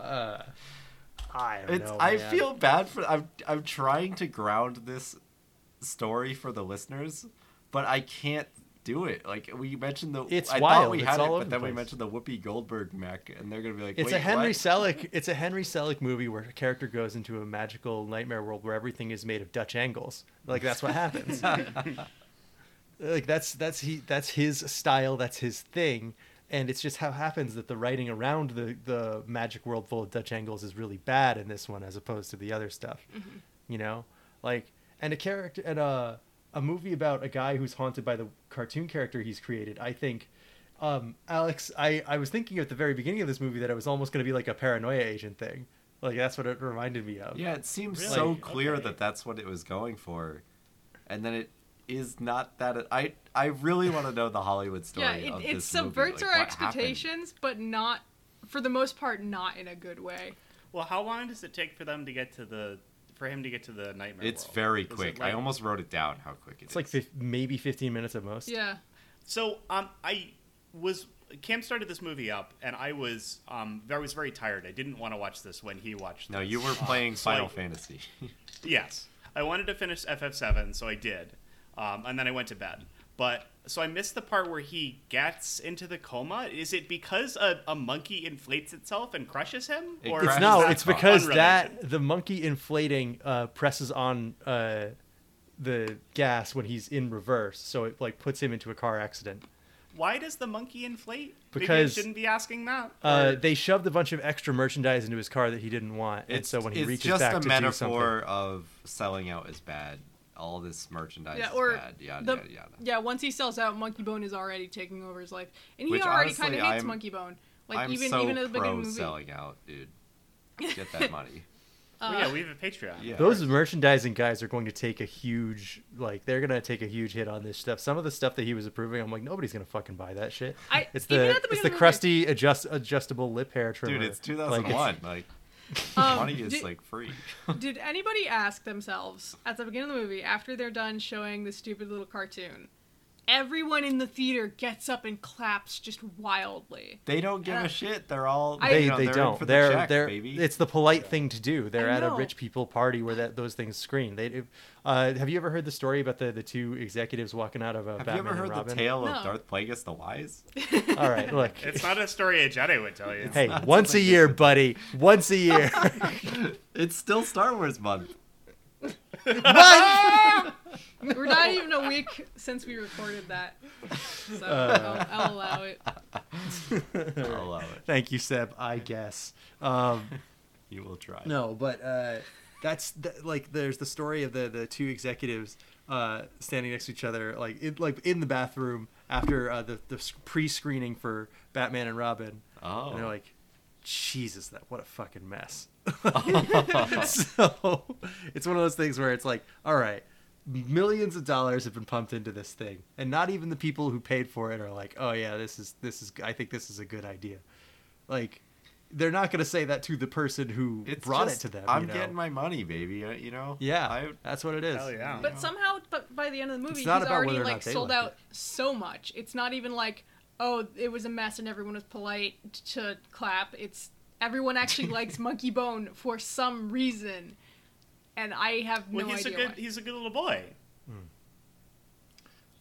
uh... I don't it's, know. I man. feel bad for. I'm I'm trying to ground this story for the listeners, but I can't do it. Like we mentioned the. It's I wild. Thought we it's had it, but the then place. We mentioned the Whoopi Goldberg mech, and they're gonna be like, it's Wait, a Henry what? Selick. It's a Henry Selick movie where a character goes into a magical nightmare world where everything is made of Dutch angles. Like that's what happens. Like that's that's he that's his style. That's his thing. And it's just how it happens that the writing around the, the magic world full of Dutch angles is really bad in this one as opposed to the other stuff, mm-hmm. you know? Like, and a character and a a movie about a guy who's haunted by the cartoon character he's created. I think, um, Alex, I, I was thinking at the very beginning of this movie that it was almost going to be like a paranoia agent thing. Like, that's what it reminded me of. Yeah, it seems really? so clear okay. that that's what it was going for. And then it is not that... I I really want to know the Hollywood story yeah, it, of this movie. It subverts like, our expectations, happened? but not, for the most part, not in a good way. Well, how long does it take for them to get to the... for him to get to the nightmare It's world? very quick. It like, I almost wrote it down how quick it it's is. It's like f- maybe fifteen minutes at most. Yeah. So, um, I was... Cam started this movie up, and I was um, I was very tired. I didn't want to watch this when he watched this. No, you were playing Final so I, Fantasy. Yes. I wanted to finish F F seven, so I did. Um, and then I went to bed. But so I missed the part where he gets into the coma. Is it because a, a monkey inflates itself and crushes him? It or crushes no, it's called? because Unrelated. that the monkey inflating uh, presses on uh, the gas when he's in reverse, so it like puts him into a car accident. Why does the monkey inflate? Because you shouldn't be asking that. Uh, they shoved a bunch of extra merchandise into his car that he didn't want. It's, and so when he reaches back to do something. It's just a metaphor of selling out is bad. All this merchandise yeah, or is bad. Yada, the, yada, yada. Yeah, once he sells out, Monkeybone is already taking over his life. And he Which, already kind of hates Monkeybone. Like, I'm even, so even at the pro movie. selling out, dude. Get that money. uh, well, yeah, we have a Patreon. Yeah. Those merchandising guys are going to take a huge, like, they're going to take a huge hit on this stuff. Some of the stuff that he was approving, I'm like, nobody's going to fucking buy that shit. I, it's the, the it's the crusty adjust, adjustable lip hair trimmer. Dude, it's two thousand one. Like, it's, like um, money is, did, like, free. Did anybody ask themselves, at the beginning of the movie, after they're done showing the stupid little cartoon, everyone in the theater gets up and claps just wildly. They don't give and a shit. They're all I, they, you know, they they're don't. For the they're check, they're baby. It's the polite thing to do. They're I at know. a rich people party where that those things screen. They uh, have you ever heard the story about the, the two executives walking out of a Batman and Robin? Have you ever heard the tale no. of Darth Plagueis the Wise? All right, look. It's not a story a Jedi would tell you. It's hey, once a year, buddy. Once a year. It's still Star Wars month. What? We're not even a week since we recorded that, so uh, I'll, I'll allow it. I'll allow it. Thank you, Seb. I guess um, you will try. No, but uh, that's the, like there's the story of the, the two executives uh, standing next to each other, like in, like in the bathroom after uh, the the pre-screening for Batman and Robin. Oh, and they're like, Jesus, that what a fucking mess. So it's one of those things where it's like, all right, millions of dollars have been pumped into this thing, and not even the people who paid for it are like, oh yeah, this is this is I think this is a good idea. Like, they're not going to say that to the person who it's brought just, it to them. I'm you know? getting my money, baby. You know. Yeah, I, that's what it is. Hell yeah. But you know? somehow, but by the end of the movie, he's already like sold out it. so much. It's not even like, oh, it was a mess and everyone was polite to clap. It's everyone actually likes Monkeybone for some reason, and I have no well, he's idea. A good, why. He's a good little boy.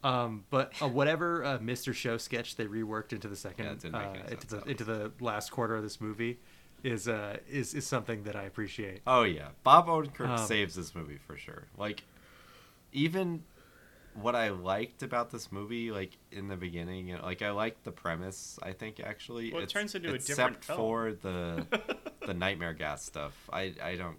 Mm. Um, but uh, whatever uh, Mister Show sketch they reworked into the second, yeah, uh, into the into the last quarter of this movie, is uh is is something that I appreciate. Oh yeah, Bob Odenkirk um, saves this movie for sure. Like, even. What I liked about this movie, like in the beginning, like I liked the premise. I think actually, well, it it's, turns into a different except film. for the the nightmare gas stuff. I, I don't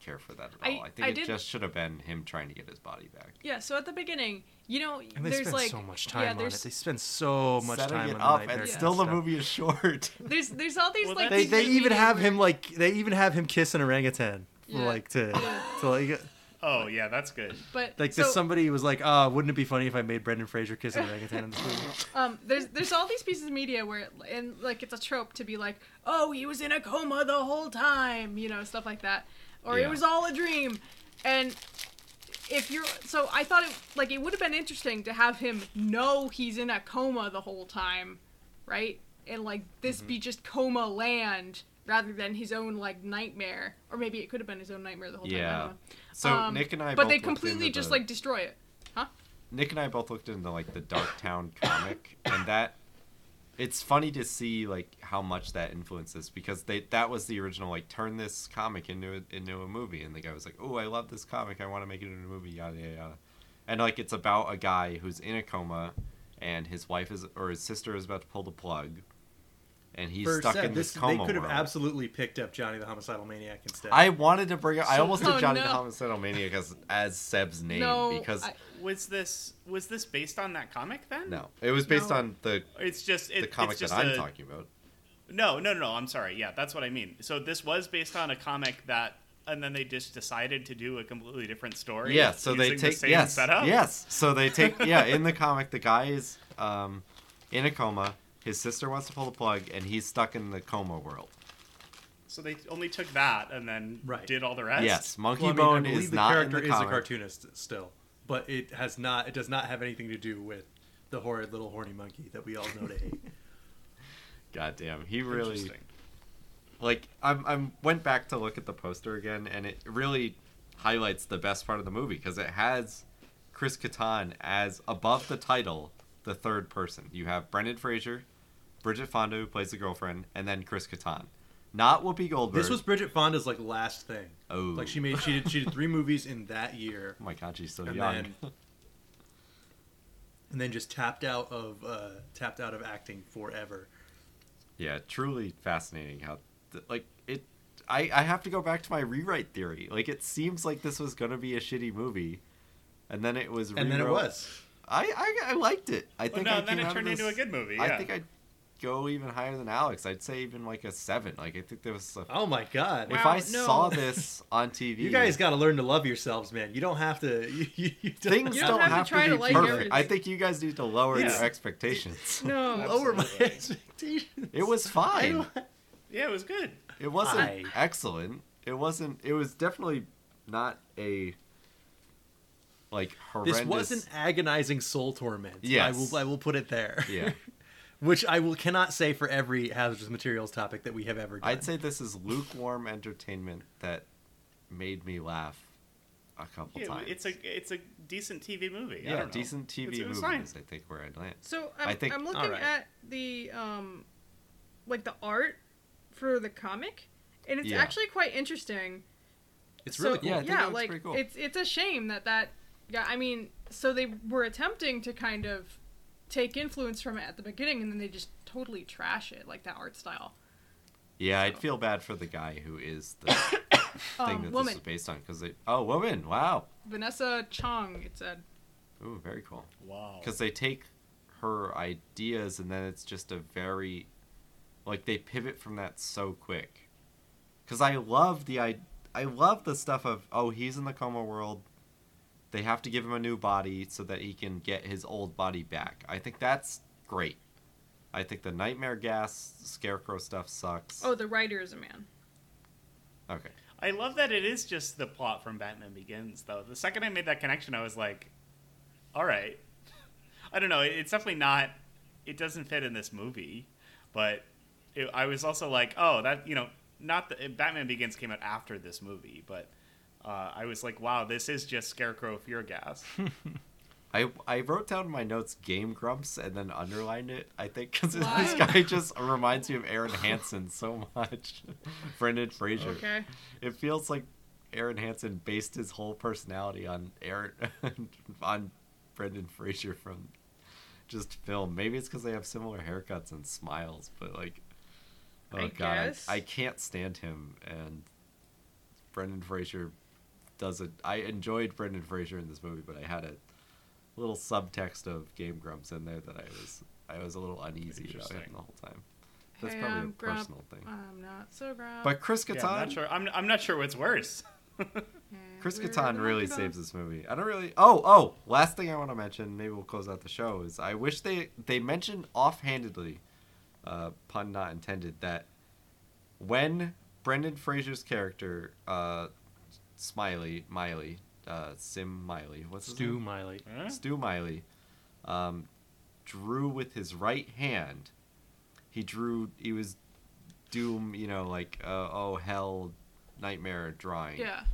care for that at I, all. I think I it did... just should have been him trying to get his body back. Yeah. So at the beginning, you know, and they there's spend like so much time yeah, on it. They spend so much time it on up, the nightmare and yeah. still the movie is short. There's there's all these well, like they they even have him like they even have him kiss an orangutan yeah. like to yeah. to like. Oh, yeah, that's good. But like, so, this somebody was like, oh, wouldn't it be funny if I made Brendan Fraser kiss an orangutan in this movie? Um, there's there's all these pieces of media where, it, and like, it's a trope to be like, oh, he was in a coma the whole time, you know, stuff like that. Or yeah. it was all a dream. And if you're, so I thought it, like, it would have been interesting to have him know he's in a coma the whole time, right? And like, this mm-hmm. be just coma land. Rather than his own, like, nightmare. Or maybe it could have been his own nightmare the whole time. Yeah. So um, Nick and I both But they completely just, the, like, destroy it. Huh? Nick and I both looked into, like, the Darktown comic. And that... It's funny to see, like, how much that influences. Because they that was the original, like, turn this comic into a, into a movie. And the guy was like, oh, I love this comic. I want to make it into a movie. Yada, yada, yada. And, like, it's about a guy who's in a coma. And his wife is... Or his sister is about to pull the plug. and he's Burr stuck said, in this, this coma. They could have world. absolutely picked up Johnny the Homicidal Maniac instead. I wanted to bring up. I almost oh, did Johnny no. the Homicidal Maniac as, as Seb's name no, because I, was this was this based on that comic then? No, it was based no. on the. It's just it, the comic it's just that I'm a, talking about. No, no, no, no. I'm sorry. Yeah, that's what I mean. So this was based on a comic that. And then they just decided to do a completely different story. Yeah, so they take the yes, setup? yes. So they take yeah. In the comic, the guy is um, in a coma. His sister wants to pull the plug, and he's stuck in the coma world. So they only took that and then right. did all the rest. Yes, Monkeybone well, I mean, is the not in the character is comic. A cartoonist still, but it has not. It does not have anything to do with the horrid little horny monkey that we all know to hate. Goddamn, he really. Like, I I'm, I'm went back to look at the poster again, and it really highlights the best part of the movie, because it has Chris Kattan as, above the title, the third person. You have Brendan Fraser, Bridget Fonda, who plays the girlfriend, and then Chris Kattan. Not Whoopi Goldberg. This was Bridget Fonda's, like, last thing. Oh. Like, she made she did, she did three movies in that year. Oh, my God, she's so and young. Then, and then just tapped out of uh, tapped out of acting forever. Yeah, truly fascinating how... Like it, I, I have to go back to my rewrite theory. Like it seems like this was gonna be a shitty movie, and then it was. Rewrote. And then it was. I, I, I liked it. I well, think. No, I and then it turned this, into a good movie. Yeah. I think I'd go even higher than Alex. I'd say even like a seven. Like I think there was. A, oh my God! If wow, I no. saw this on T V, you guys got to learn to love yourselves, man. You don't have to. You, you, you don't, things you don't, don't have, have to, try to be to like perfect. Your... I think you guys need to lower yeah. your expectations. No, lower my expectations. It was fine. Yeah, it was good. It wasn't I... excellent. It wasn't. It was definitely not a like horrendous. This wasn't agonizing soul torment. Yes. I will. I will put it there. Yeah, which I will cannot say for every hazardous materials topic that we have ever done. I'd say this is lukewarm entertainment that made me laugh a couple yeah, times. It's a it's a decent T V movie. Yeah, I don't know. decent T V it's, it was movies. Fine. I think where I'd land. So I'm, I think, I'm looking right. at the um, like the art. For the comic, and it's yeah. actually quite interesting. It's really so, cool. Yeah, I think yeah that like pretty cool. it's it's a shame that that yeah. I mean, so they were attempting to kind of take influence from it at the beginning, and then they just totally trash it, like that art style. Yeah, so. I'd feel bad for the guy who is the thing um, that woman. This is based on, because they oh woman wow Vanessa Chong it said. Ooh, very cool. Wow. Because they take her ideas, and then it's just a very. Like, they pivot from that so quick. Because I love the I, I love the stuff of, oh, he's in the coma world. They have to give him a new body so that he can get his old body back. I think that's great. I think the nightmare gas, scarecrow stuff sucks. Oh, the writer is a man. Okay. I love that it is just the plot from Batman Begins, though. The second I made that connection, I was like, all right. I don't know. It's definitely not... It doesn't fit in this movie, but... I was also like, oh, that, you know, not that Batman Begins came out after this movie, but uh, I was like, wow, this is just Scarecrow Fear Gas. I I wrote down my notes Game Grumps and then underlined it, I think, because this guy just reminds me of Aaron Hansen so much. Brendan Fraser. Okay. It feels like Aaron Hansen based his whole personality on Aaron on Brendan Fraser from just film. Maybe it's because they have similar haircuts and smiles, but like. Oh, I God, guess. I, I can't stand him, and Brendan Fraser doesn't... I enjoyed Brendan Fraser in this movie, but I had a little subtext of Game Grumps in there that I was I was a little uneasy about him the whole time. That's hey, probably I'm a grump. Personal thing. I'm not so grump. But Chris Kattan... Yeah, I'm, not sure, I'm, I'm not sure what's worse. Chris Kattan really saves this movie. I don't really... Oh, oh, last thing I want to mention, maybe we'll close out the show, is I wish they, they mentioned offhandedly... Uh, pun not intended, that when Brendan Fraser's character, uh, Smiley, Miley, uh, Sim Miley, what's his name? Stu Miley. Huh? Stu Miley, um, drew with his right hand, he drew, he was doom, you know, like, uh, oh, hell, nightmare drawing. Yeah.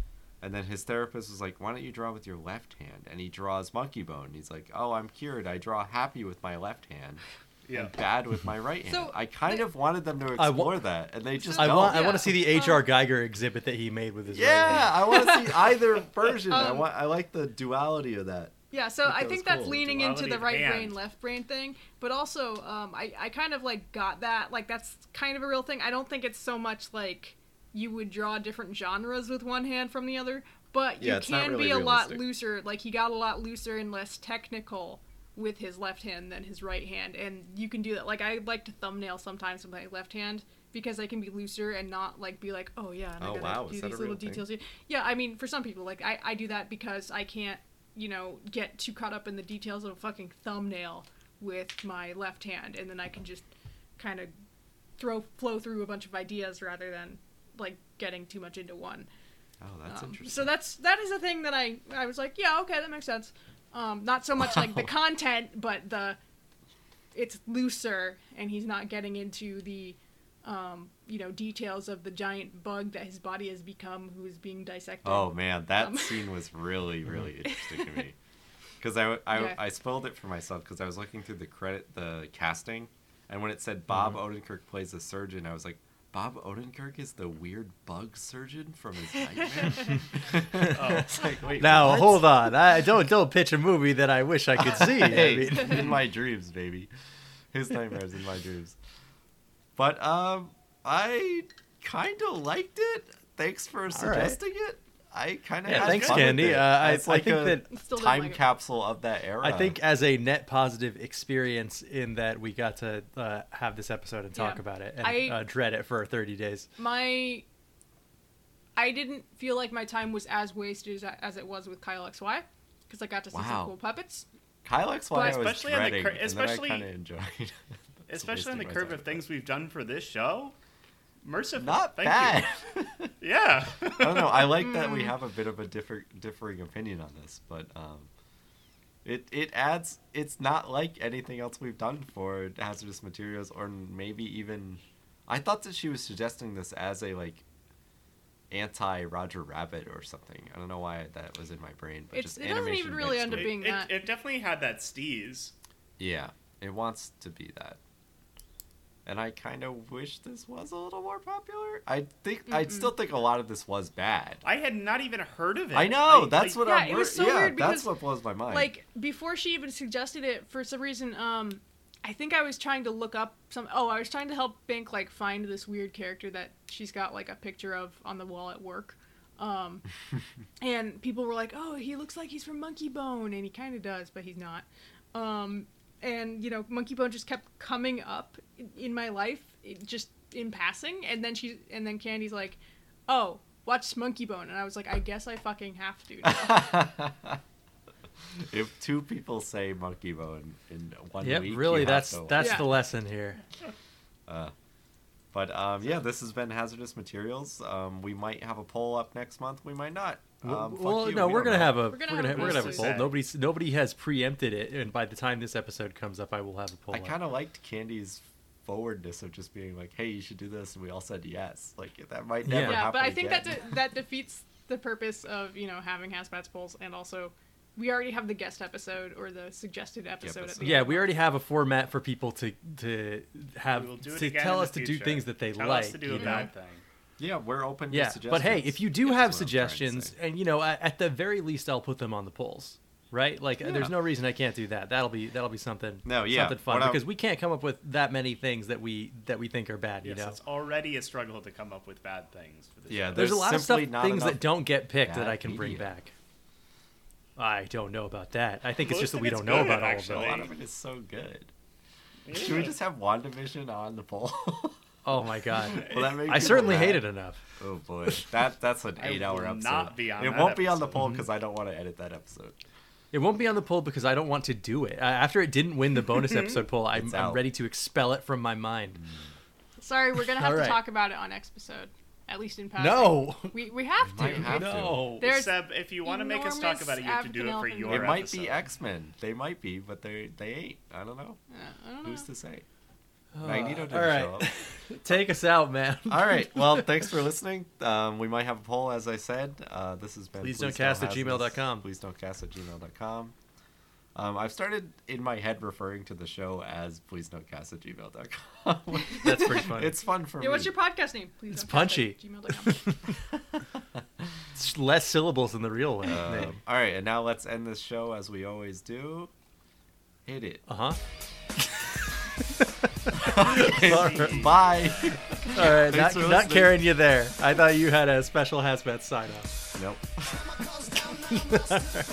And then his therapist was like, why don't you draw with your left hand? And he draws Monkeybone. He's like, oh, I'm cured. I draw happy with my left hand. Yeah. Bad with my right hand. So, I kind they, of wanted them to explore wa- that, and they just I don't. want. Yeah. I want to see the H R Geiger exhibit that he made with his. Yeah, right hand. I want to see either version. um, I want. I like the duality of that. Yeah, so I think that's leaning into the right brain, left brain thing. But also, um, I, I kind of, like, got that. Like, that's kind of a real thing. I don't think it's so much, like, you would draw different genres with one hand from the other. But you can be a lot looser. Like, he got a lot looser and less technical with his left hand than his right hand. And you can do that. Like, I like to thumbnail sometimes with my left hand, because I can be looser and not, like, be like, oh, yeah, and I gotta do these little details. Yeah, I mean, for some people, like, I, I do that because I can't, you know, get too caught up in the details of a fucking thumbnail with my left hand, and then I can just kind of throw flow through a bunch of ideas rather than, like, getting too much into one. Oh, that's um, interesting. So that's that is a thing that I I was like, yeah, okay, that makes sense. Um, not so much wow. like the content, but the it's looser, and he's not getting into the um, you know, details of the giant bug that his body has become, who is being dissected. Oh man, that um. scene was really, really interesting to me. Because I, I, yeah. I spoiled it for myself because I was looking through the credit, the casting, and when it said Bob mm-hmm. Odenkirk plays a surgeon, I was like, Bob Odenkirk is the weird bug surgeon from his Nightmare? oh, it's like, wait, now, what? Hold on. I don't don't pitch a movie that I wish I could see. Hey, I mean, in my dreams, baby. His Nightmare is in my dreams. But um, I kind of liked it. Thanks for suggesting right. it. I kind of yeah, had thanks, fun Candy. With it. Uh, it's I, like I think a that time like capsule of that era. I think as a net positive experience in that we got to uh, have this episode and talk yeah. about it and I, uh, dread it for thirty days. My, I didn't feel like my time was as wasted as, as it was with Kyle X Y because I got to see wow. some cool puppets. Kyle X Y, but I especially was dreading, the cur- especially and then I kind of enjoyed. Especially on the curve of things we've done for this show. Merciful. Not Thank bad. You. yeah. I don't know. I like that we have a bit of a differ- differing opinion on this, but um, it it adds. It's not like anything else we've done for Hazardous Materials, or maybe even. I thought that she was suggesting this as a like anti Roger Rabbit or something. I don't know why that was in my brain, but it's, just it animation doesn't even really end up being it, that. It, it definitely had that steez. Yeah, it wants to be that. And I kind of wish this was a little more popular. I think Mm-mm. I still think a lot of this was bad. I had not even heard of it. I know I, that's I, what yeah, I'm. It was so yeah, weird because, that's what blows my mind. Like before she even suggested it, for some reason, um, I think I was trying to look up some. Oh, I was trying to help Bink like find this weird character that she's got like a picture of on the wall at work, um, and people were like, "Oh, he looks like he's from Monkeybone," and he kind of does, but he's not. Um, And, you know, Monkeybone just kept coming up in my life, just in passing. And then she, and then Candy's like, oh, watch Monkeybone. And I was like, I guess I fucking have to. If two people say Monkeybone in one yep, week, really, that's that's yeah. the lesson here. Uh, but, um, yeah, this has been Hazardous Materials. Um, we might have a poll up next month. We might not. Um, well, you, no, we we're gonna know. have a we're gonna we're gonna have, we're gonna have a poll. Nobody nobody has preempted it, and by the time this episode comes up, I will have a poll. I kind of liked Candy's forwardness of just being like, "Hey, you should do this," and we all said yes. Like that might never yeah. happen. Yeah, but I think again. that de- that defeats the purpose of you know having Hazbat's polls, and also we already have the guest episode or the suggested episode. The episode. At the yeah, end. We already have a format for people to to have to tell us to do things that they tell like. Tell us to do a bad thing. Yeah, we're open yeah, to suggestions. But hey, if you do yeah, have suggestions, and you know, at the very least, I'll put them on the polls, right? Like, yeah. there's no reason I can't do that. That'll be that'll be something. No, yeah, something fun what because I... we can't come up with that many things that we that we think are bad. Yes, you know, it's already a struggle to come up with bad things. For this yeah, show. There's, there's a lot of stuff, things that don't get picked that I can media. bring back. I don't know about that. I think Most it's just that we don't good, know about actually. all of them. A lot of it is so good. Yeah. Should we just have WandaVision on the poll? Oh my god! Well, I certainly mad. hate it enough. Oh boy, that that's an eight-hour episode. Not be on it that won't episode. be on the poll because I don't want to edit that episode. It won't be on the poll because I don't want to do it. Uh, after it didn't win the bonus episode poll, I'm, I'm ready to expel it from my mind. Sorry, we're gonna have right. to talk about it on next episode, at least in passing. No, we we have we to. Have no, to. Seb, if you want to make us talk about it, you have to do it for your. It might episode. be X-Men. They might be, but they they ain't. I don't know. Uh, I don't Who's know. to say? Magneto didn't All right. show up. Take us out, man. All right. Well, thanks for listening. Um, we might have a poll, as I said. Uh, this has been. Please, please don't cast at gmail dot com. Please don't cast at gmail dot com. Um, I've started in my head referring to the show as please don't cast at gmail dot com. That's pretty fun. It's fun for yeah, me. What's your podcast name? Please. It's don't punchy. Cast at gmail dot com. less syllables than the real one. Um, all right, and now let's end this show as we always do. Hit it. Uh huh. Bye. All right, not, not carrying you there. I thought you had a special hazmat sign up. Nope. All right.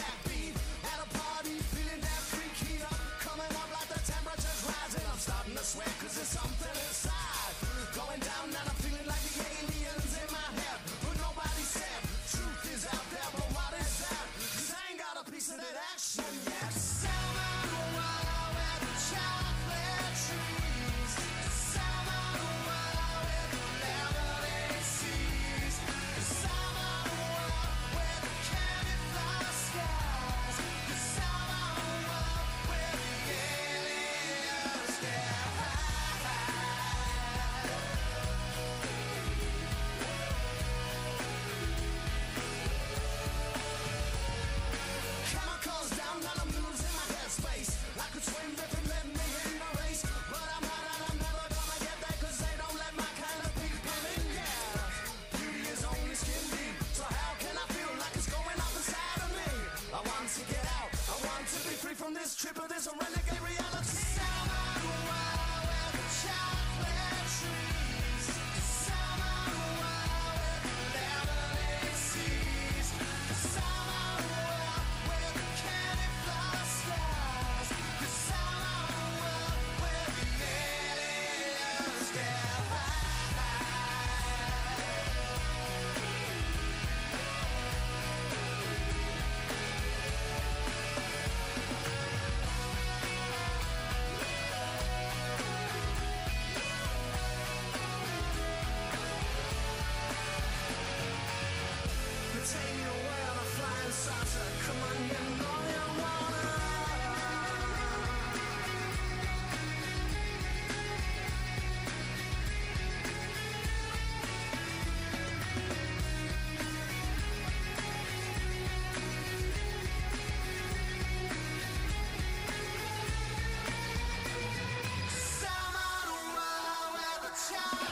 Ciao.